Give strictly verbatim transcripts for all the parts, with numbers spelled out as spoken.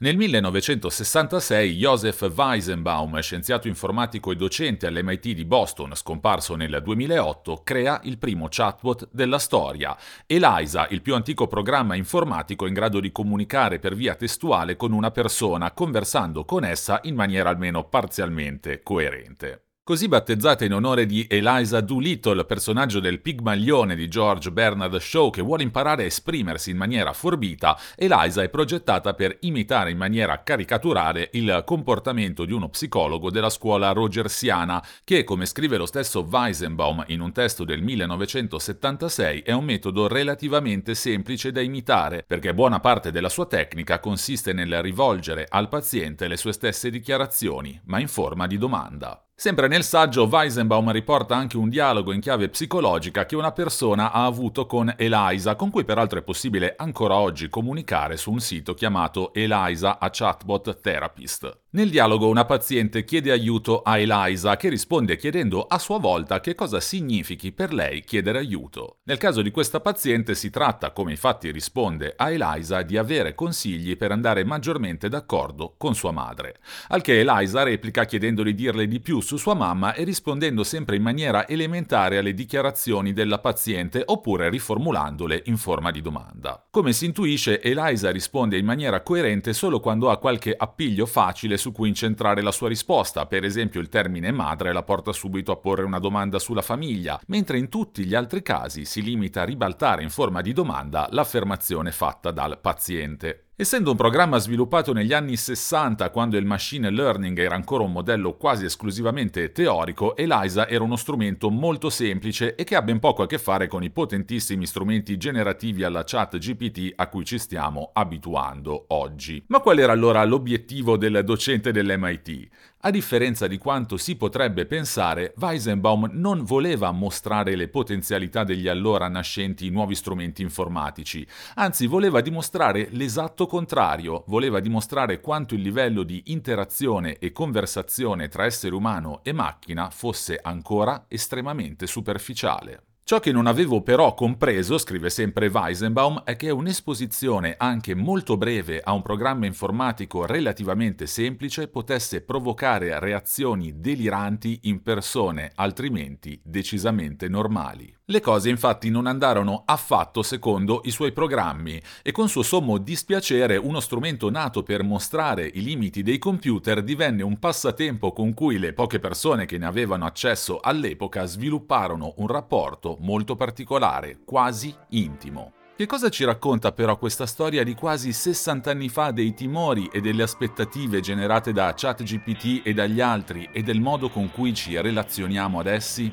Nel millenovecentosessantasei Joseph Weizenbaum, scienziato informatico e docente all'M I T di Boston, scomparso nel duemilaotto, crea il primo chatbot della storia, ELIZA, il più antico programma informatico in grado di comunicare per via testuale con una persona, conversando con essa in maniera almeno parzialmente coerente. Così battezzata in onore di Eliza Doolittle, personaggio del Pigmalione di George Bernard Shaw che vuole imparare a esprimersi in maniera forbita, Eliza è progettata per imitare in maniera caricaturale il comportamento di uno psicologo della scuola rogersiana che, come scrive lo stesso Weizenbaum in un testo del millenovecentosettantasei, è un metodo relativamente semplice da imitare perché buona parte della sua tecnica consiste nel rivolgere al paziente le sue stesse dichiarazioni, ma in forma di domanda. Sempre nel saggio, Weizenbaum riporta anche un dialogo in chiave psicologica che una persona ha avuto con Eliza, con cui peraltro è possibile ancora oggi comunicare su un sito chiamato Eliza a Chatbot Therapist. Nel dialogo una paziente chiede aiuto a Eliza, che risponde chiedendo a sua volta che cosa significhi per lei chiedere aiuto. Nel caso di questa paziente si tratta, come infatti risponde a Eliza, di avere consigli per andare maggiormente d'accordo con sua madre, al che Eliza replica chiedendo di dirle di più su sua mamma e rispondendo sempre in maniera elementare alle dichiarazioni della paziente oppure riformulandole in forma di domanda. Come si intuisce, Eliza risponde in maniera coerente solo quando ha qualche appiglio facile su cui incentrare la sua risposta, per esempio il termine madre la porta subito a porre una domanda sulla famiglia, mentre in tutti gli altri casi si limita a ribaltare in forma di domanda l'affermazione fatta dal paziente. Essendo un programma sviluppato negli anni sessanta, quando il machine learning era ancora un modello quasi esclusivamente teorico, Eliza era uno strumento molto semplice e che ha ben poco a che fare con i potentissimi strumenti generativi alla ChatGPT a cui ci stiamo abituando oggi. Ma qual era allora l'obiettivo del docente dell'M I T? A differenza di quanto si potrebbe pensare, Weizenbaum non voleva mostrare le potenzialità degli allora nascenti nuovi strumenti informatici, anzi voleva dimostrare l'esatto contrario, voleva dimostrare quanto il livello di interazione e conversazione tra essere umano e macchina fosse ancora estremamente superficiale. Ciò che non avevo però compreso, scrive sempre Weizenbaum, è che un'esposizione anche molto breve a un programma informatico relativamente semplice potesse provocare reazioni deliranti in persone, altrimenti decisamente normali. Le cose infatti non andarono affatto secondo i suoi programmi e con suo sommo dispiacere uno strumento nato per mostrare i limiti dei computer divenne un passatempo con cui le poche persone che ne avevano accesso all'epoca svilupparono un rapporto molto particolare, quasi intimo. Che cosa ci racconta però questa storia di quasi sessanta anni fa dei timori e delle aspettative generate da ChatGPT e dagli altri e del modo con cui ci relazioniamo ad essi?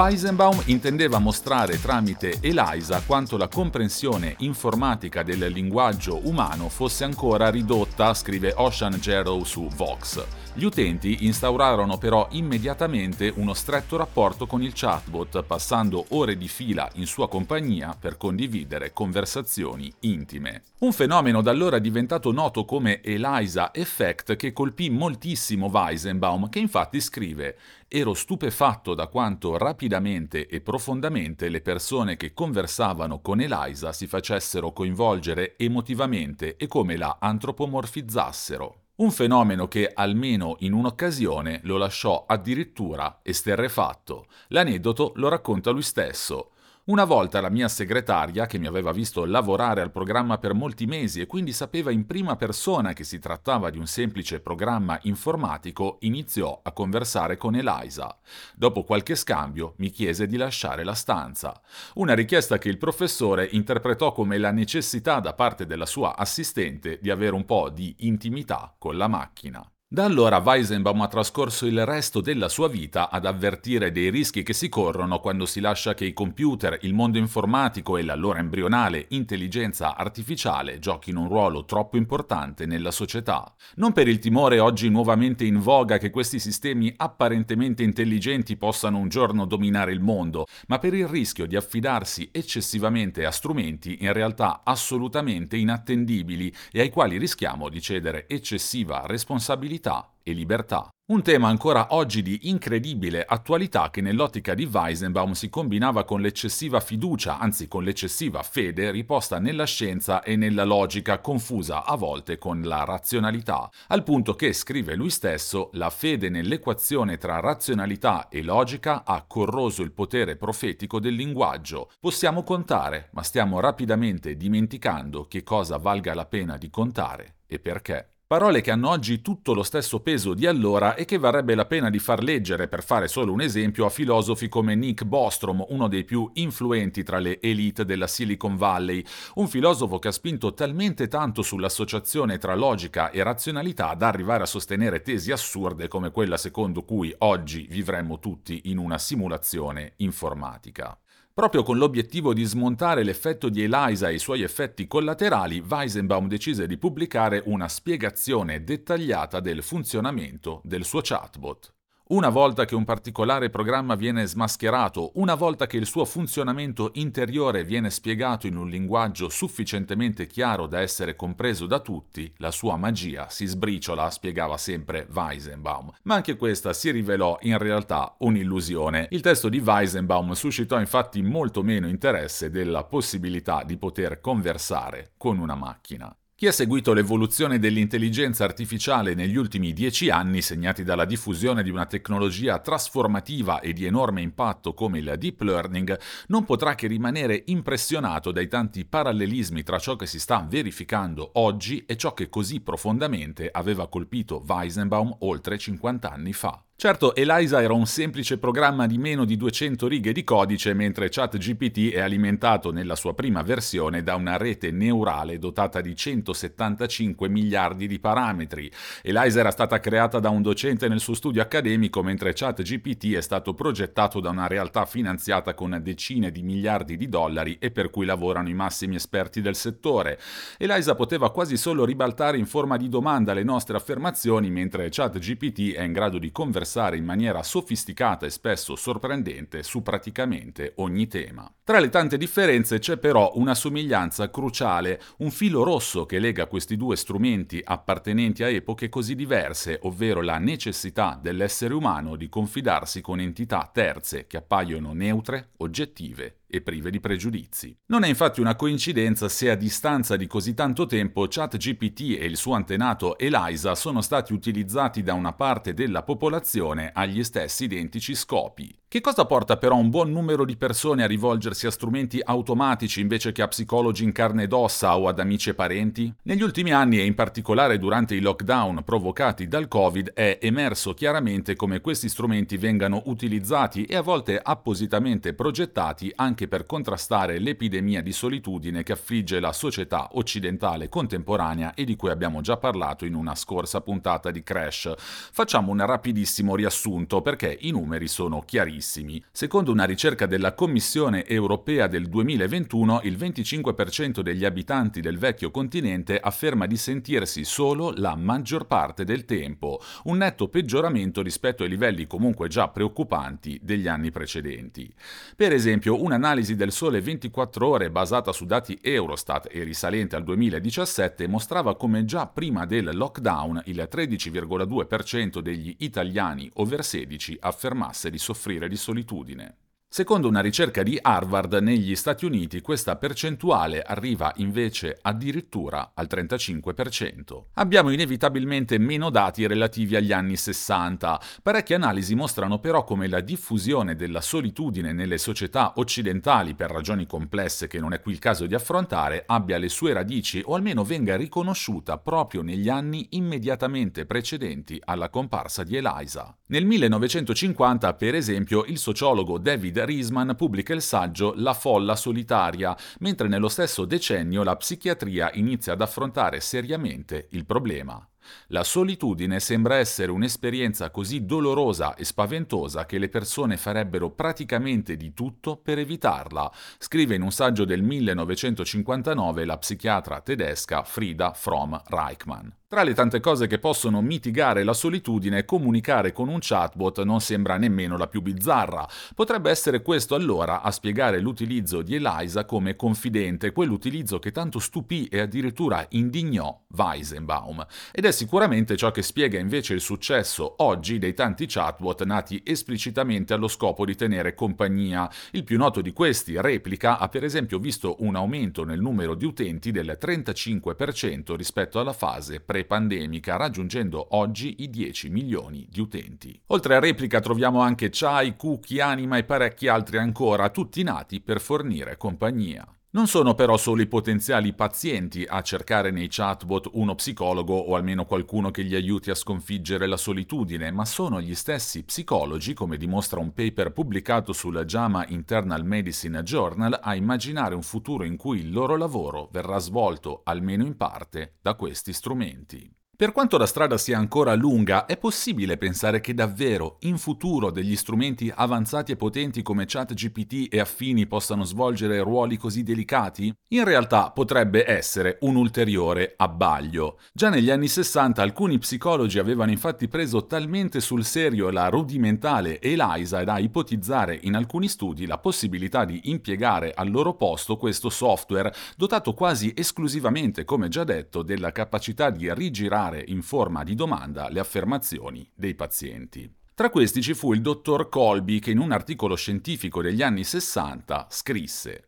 Weizenbaum intendeva mostrare tramite ELIZA quanto la comprensione informatica del linguaggio umano fosse ancora ridotta, scrive Ocean Gero su Vox. Gli utenti instaurarono però immediatamente uno stretto rapporto con il chatbot, passando ore di fila in sua compagnia per condividere conversazioni intime. Un fenomeno da allora diventato noto come ELIZA Effect, che colpì moltissimo Weizenbaum, che infatti scrive: «Ero stupefatto da quanto rapidamente e profondamente le persone che conversavano con ELIZA si facessero coinvolgere emotivamente e come la antropomorfizzassero». Un fenomeno che, almeno in un'occasione, lo lasciò addirittura esterrefatto. L'aneddoto lo racconta lui stesso. Una volta la mia segretaria, che mi aveva visto lavorare al programma per molti mesi e quindi sapeva in prima persona che si trattava di un semplice programma informatico, iniziò a conversare con ELIZA. Dopo qualche scambio mi chiese di lasciare la stanza. Una richiesta che il professore interpretò come la necessità da parte della sua assistente di avere un po' di intimità con la macchina. Da allora Weizenbaum ha trascorso il resto della sua vita ad avvertire dei rischi che si corrono quando si lascia che i computer, il mondo informatico e l'allora embrionale intelligenza artificiale giochino un ruolo troppo importante nella società. Non per il timore oggi nuovamente in voga che questi sistemi apparentemente intelligenti possano un giorno dominare il mondo, ma per il rischio di affidarsi eccessivamente a strumenti in realtà assolutamente inattendibili e ai quali rischiamo di cedere eccessiva responsabilità e libertà. Un tema ancora oggi di incredibile attualità che nell'ottica di Weizenbaum si combinava con l'eccessiva fiducia, anzi con l'eccessiva fede riposta nella scienza e nella logica, confusa a volte con la razionalità, al punto che, scrive lui stesso, la fede nell'equazione tra razionalità e logica ha corroso il potere profetico del linguaggio. Possiamo contare, ma stiamo rapidamente dimenticando che cosa valga la pena di contare e perché. Parole che hanno oggi tutto lo stesso peso di allora e che varrebbe la pena di far leggere, per fare solo un esempio, a filosofi come Nick Bostrom, uno dei più influenti tra le elite della Silicon Valley, un filosofo che ha spinto talmente tanto sull'associazione tra logica e razionalità da arrivare a sostenere tesi assurde come quella secondo cui oggi vivremmo tutti in una simulazione informatica. Proprio con l'obiettivo di smontare l'effetto di ELIZA e i suoi effetti collaterali, Weizenbaum decise di pubblicare una spiegazione dettagliata del funzionamento del suo chatbot. Una volta che un particolare programma viene smascherato, una volta che il suo funzionamento interiore viene spiegato in un linguaggio sufficientemente chiaro da essere compreso da tutti, la sua magia si sbriciola, spiegava sempre Weizenbaum. Ma anche questa si rivelò in realtà un'illusione. Il testo di Weizenbaum suscitò infatti molto meno interesse della possibilità di poter conversare con una macchina. Chi ha seguito l'evoluzione dell'intelligenza artificiale negli ultimi dieci anni, segnati dalla diffusione di una tecnologia trasformativa e di enorme impatto come il deep learning, non potrà che rimanere impressionato dai tanti parallelismi tra ciò che si sta verificando oggi e ciò che così profondamente aveva colpito Weizenbaum oltre cinquanta anni fa. Certo, ELIZA era un semplice programma di meno di duecento righe di codice, mentre ChatGPT è alimentato nella sua prima versione da una rete neurale dotata di centosettantacinque miliardi di parametri. ELIZA era stata creata da un docente nel suo studio accademico, mentre ChatGPT è stato progettato da una realtà finanziata con decine di miliardi di dollari e per cui lavorano i massimi esperti del settore. ELIZA poteva quasi solo ribaltare in forma di domanda le nostre affermazioni, mentre ChatGPT è in grado di conversare in maniera sofisticata e spesso sorprendente su praticamente ogni tema. Tra le tante differenze c'è però una somiglianza cruciale, un filo rosso che lega questi due strumenti appartenenti a epoche così diverse, ovvero la necessità dell'essere umano di confidarsi con entità terze che appaiono neutre, oggettive e prive di pregiudizi. Non è infatti una coincidenza se a distanza di così tanto tempo ChatGPT e il suo antenato ELIZA sono stati utilizzati da una parte della popolazione agli stessi identici scopi. Che cosa porta però un buon numero di persone a rivolgersi a strumenti automatici invece che a psicologi in carne ed ossa o ad amici e parenti? Negli ultimi anni e in particolare durante i lockdown provocati dal Covid è emerso chiaramente come questi strumenti vengano utilizzati e a volte appositamente progettati anche Anche per contrastare l'epidemia di solitudine che affligge la società occidentale contemporanea e di cui abbiamo già parlato in una scorsa puntata di Crash. Facciamo un rapidissimo riassunto perché i numeri sono chiarissimi. carissimi. Secondo una ricerca della Commissione Europea del duemilaventuno, il venticinque per cento degli abitanti del vecchio continente afferma di sentirsi solo la maggior parte del tempo, un netto peggioramento rispetto ai livelli comunque già preoccupanti degli anni precedenti. Per esempio, un'analisi del Sole ventiquattro ore basata su dati Eurostat e risalente al duemiladiciassette mostrava come già prima del lockdown il tredici virgola due per cento degli italiani over sedici affermasse di soffrire di solitudine. Secondo una ricerca di Harvard negli Stati Uniti questa percentuale arriva invece addirittura al trentacinque per cento. Abbiamo inevitabilmente meno dati relativi agli anni sessanta. Parecchie analisi mostrano però come la diffusione della solitudine nelle società occidentali, per ragioni complesse che non è qui il caso di affrontare, abbia le sue radici o almeno venga riconosciuta proprio negli anni immediatamente precedenti alla comparsa di Eliza. Nel millenovecentocinquanta, per esempio, il sociologo David Riesman pubblica il saggio La folla solitaria, mentre nello stesso decennio la psichiatria inizia ad affrontare seriamente il problema. La solitudine sembra essere un'esperienza così dolorosa e spaventosa che le persone farebbero praticamente di tutto per evitarla, scrive in un saggio del millenovecentocinquantanove la psichiatra tedesca Frieda Fromm Reichmann. Tra le tante cose che possono mitigare la solitudine, comunicare con un chatbot non sembra nemmeno la più bizzarra. Potrebbe essere questo allora a spiegare l'utilizzo di Eliza come confidente, quell'utilizzo che tanto stupì e addirittura indignò Weizenbaum. Ed è sicuramente ciò che spiega invece il successo oggi dei tanti chatbot nati esplicitamente allo scopo di tenere compagnia. Il più noto di questi, Replica, ha per esempio visto un aumento nel numero di utenti del trentacinque per cento rispetto alla fase pre pandemica, raggiungendo oggi i dieci milioni di utenti. Oltre a Replica troviamo anche Chai, Cookie, Anima e parecchi altri ancora, tutti nati per fornire compagnia. Non sono però solo i potenziali pazienti a cercare nei chatbot uno psicologo o almeno qualcuno che gli aiuti a sconfiggere la solitudine, ma sono gli stessi psicologi, come dimostra un paper pubblicato sulla JAMA Internal Medicine Journal, a immaginare un futuro in cui il loro lavoro verrà svolto, almeno in parte, da questi strumenti. Per quanto la strada sia ancora lunga, è possibile pensare che davvero, in futuro, degli strumenti avanzati e potenti come ChatGPT e affini possano svolgere ruoli così delicati? In realtà potrebbe essere un ulteriore abbaglio. Già negli anni sessanta alcuni psicologi avevano infatti preso talmente sul serio la rudimentale Eliza da ipotizzare in alcuni studi la possibilità di impiegare al loro posto questo software, dotato quasi esclusivamente, come già detto, della capacità di rigirare in forma di domanda le affermazioni dei pazienti. Tra questi ci fu il dottor Colby che in un articolo scientifico degli anni sessanta scrisse: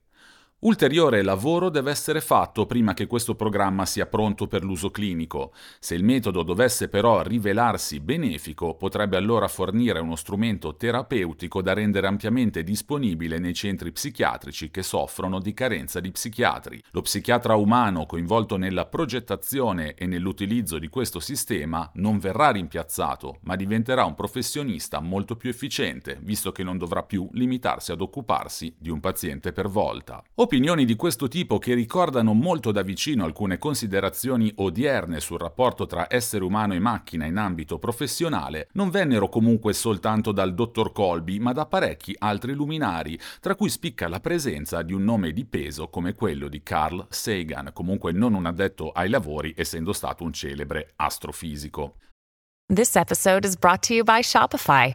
ulteriore lavoro deve essere fatto prima che questo programma sia pronto per l'uso clinico. Se il metodo dovesse però rivelarsi benefico, potrebbe allora fornire uno strumento terapeutico da rendere ampiamente disponibile nei centri psichiatrici che soffrono di carenza di psichiatri. Lo psichiatra umano coinvolto nella progettazione e nell'utilizzo di questo sistema non verrà rimpiazzato, ma diventerà un professionista molto più efficiente, visto che non dovrà più limitarsi ad occuparsi di un paziente per volta. Opinioni di questo tipo che ricordano molto da vicino alcune considerazioni odierne sul rapporto tra essere umano e macchina in ambito professionale non vennero comunque soltanto dal dottor Colby, ma da parecchi altri luminari, tra cui spicca la presenza di un nome di peso come quello di Carl Sagan, comunque non un addetto ai lavori essendo stato un celebre astrofisico. This episode is brought to you by Shopify.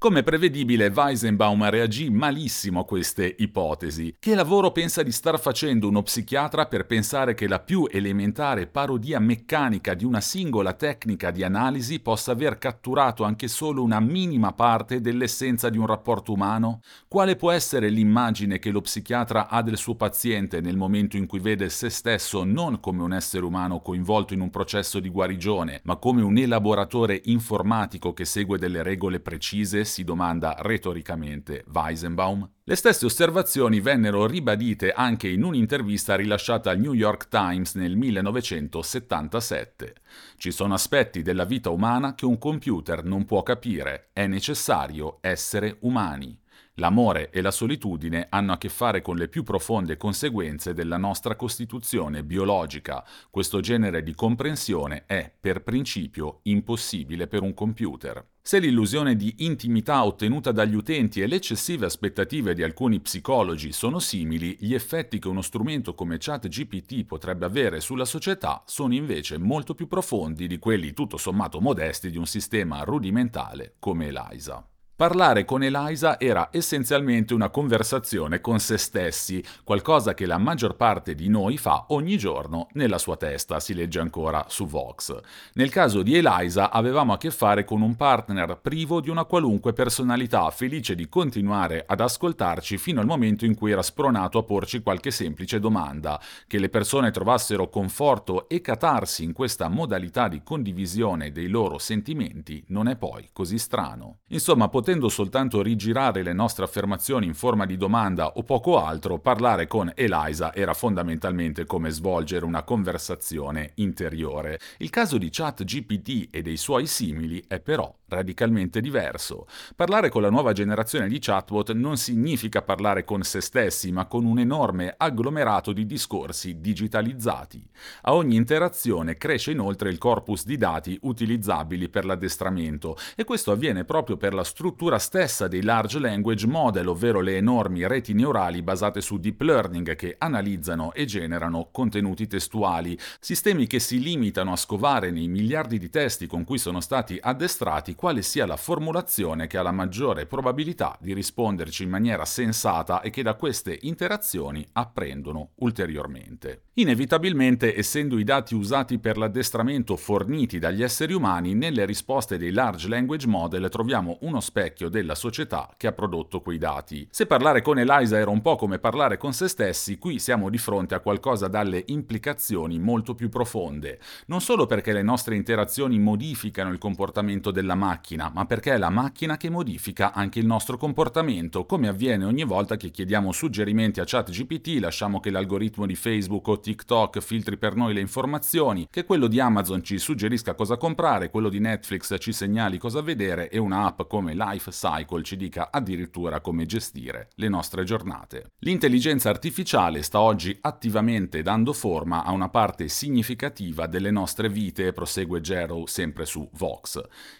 Come prevedibile, Weizenbaum reagì malissimo a queste ipotesi. Che lavoro pensa di star facendo uno psichiatra per pensare che la più elementare parodia meccanica di una singola tecnica di analisi possa aver catturato anche solo una minima parte dell'essenza di un rapporto umano? Quale può essere l'immagine che lo psichiatra ha del suo paziente nel momento in cui vede se stesso non come un essere umano coinvolto in un processo di guarigione, ma come un elaboratore informatico che segue delle regole precise, si domanda retoricamente Weizenbaum? Le stesse osservazioni vennero ribadite anche in un'intervista rilasciata al New York Times nel millenovecentosettantasette. Ci sono aspetti della vita umana che un computer non può capire, è necessario essere umani. L'amore e la solitudine hanno a che fare con le più profonde conseguenze della nostra costituzione biologica. Questo genere di comprensione è, per principio, impossibile per un computer. Se l'illusione di intimità ottenuta dagli utenti e le eccessive aspettative di alcuni psicologi sono simili, gli effetti che uno strumento come ChatGPT potrebbe avere sulla società sono invece molto più profondi di quelli tutto sommato modesti di un sistema rudimentale come ELIZA. Parlare con Eliza era essenzialmente una conversazione con se stessi, qualcosa che la maggior parte di noi fa ogni giorno nella sua testa, si legge ancora su Vox. Nel caso di Eliza avevamo a che fare con un partner privo di una qualunque personalità, felice di continuare ad ascoltarci fino al momento in cui era spronato a porci qualche semplice domanda. Che le persone trovassero conforto e catarsi in questa modalità di condivisione dei loro sentimenti non è poi così strano. Insomma, potendo soltanto rigirare le nostre affermazioni in forma di domanda o poco altro, parlare con Eliza era fondamentalmente come svolgere una conversazione interiore. Il caso di ChatGPT e dei suoi simili è però radicalmente diverso. Parlare con la nuova generazione di chatbot non significa parlare con se stessi, ma con un enorme agglomerato di discorsi digitalizzati. A ogni interazione cresce inoltre il corpus di dati utilizzabili per l'addestramento, e questo avviene proprio per la struttura stessa dei large language model, ovvero le enormi reti neurali basate su deep learning che analizzano e generano contenuti testuali, sistemi che si limitano a scovare nei miliardi di testi con cui sono stati addestrati quale sia la formulazione che ha la maggiore probabilità di risponderci in maniera sensata e che da queste interazioni apprendono ulteriormente. Inevitabilmente, essendo i dati usati per l'addestramento forniti dagli esseri umani, nelle risposte dei large language model troviamo uno specchio della società che ha prodotto quei dati. Se parlare con Eliza era un po' come parlare con se stessi, qui siamo di fronte a qualcosa dalle implicazioni molto più profonde, non solo perché le nostre interazioni modificano il comportamento della macchina, ma perché è la macchina che modifica anche il nostro comportamento, come avviene ogni volta che chiediamo suggerimenti a ChatGPT, lasciamo che l'algoritmo di Facebook o TikTok filtri per noi le informazioni, che quello di Amazon ci suggerisca cosa comprare, quello di Netflix ci segnali cosa vedere e un'app come Life Cycle ci dica addirittura come gestire le nostre giornate. L'intelligenza artificiale sta oggi attivamente dando forma a una parte significativa delle nostre vite, prosegue Gero sempre su Vox.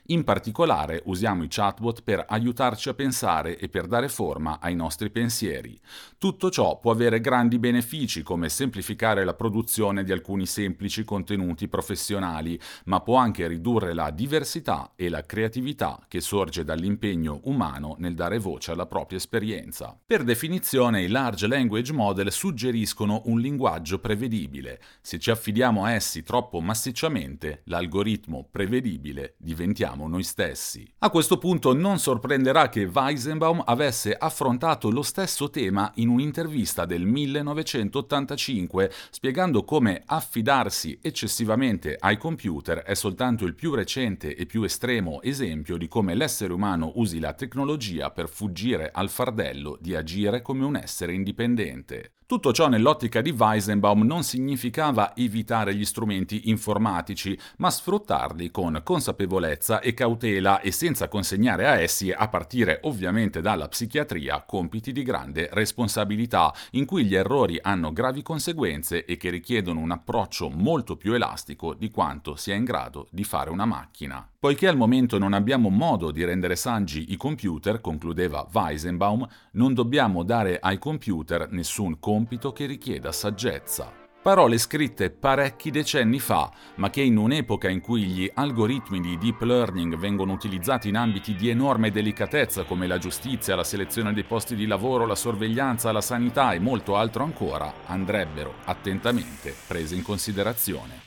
In particolare usiamo i chatbot per aiutarci a pensare e per dare forma ai nostri pensieri. Tutto ciò può avere grandi benefici, come semplificare la produzione di alcuni semplici contenuti professionali, ma può anche ridurre la diversità e la creatività che sorge dall'impegno umano nel dare voce alla propria esperienza. Per definizione, i large language model suggeriscono un linguaggio prevedibile. Se ci affidiamo a essi troppo massicciamente, l'algoritmo prevedibile diventiamo noi stessi. A questo punto non sorprenderà che Weizenbaum avesse affrontato lo stesso tema in un'intervista del millenovecentottantacinque, spiegando come affidarsi eccessivamente ai computer è soltanto il più recente e più estremo esempio di come l'essere umano usi la tecnologia per fuggire al fardello di agire come un essere indipendente. Tutto ciò nell'ottica di Weizenbaum non significava evitare gli strumenti informatici, ma sfruttarli con consapevolezza e cautela e senza consegnare a essi, a partire ovviamente dalla psichiatria, compiti di grande responsabilità, in cui gli errori hanno gravi conseguenze e che richiedono un approccio molto più elastico di quanto sia in grado di fare una macchina. Poiché al momento non abbiamo modo di rendere saggi i computer, concludeva Weizenbaum, non dobbiamo dare ai computer nessun compito che richieda saggezza. Parole scritte parecchi decenni fa, ma che in un'epoca in cui gli algoritmi di deep learning vengono utilizzati in ambiti di enorme delicatezza come la giustizia, la selezione dei posti di lavoro, la sorveglianza, la sanità e molto altro ancora, andrebbero attentamente prese in considerazione.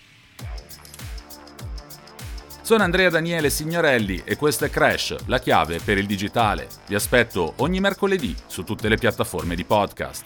Sono Andrea Daniele Signorelli e questo è Crash, la chiave per il digitale. Vi aspetto ogni mercoledì su tutte le piattaforme di podcast.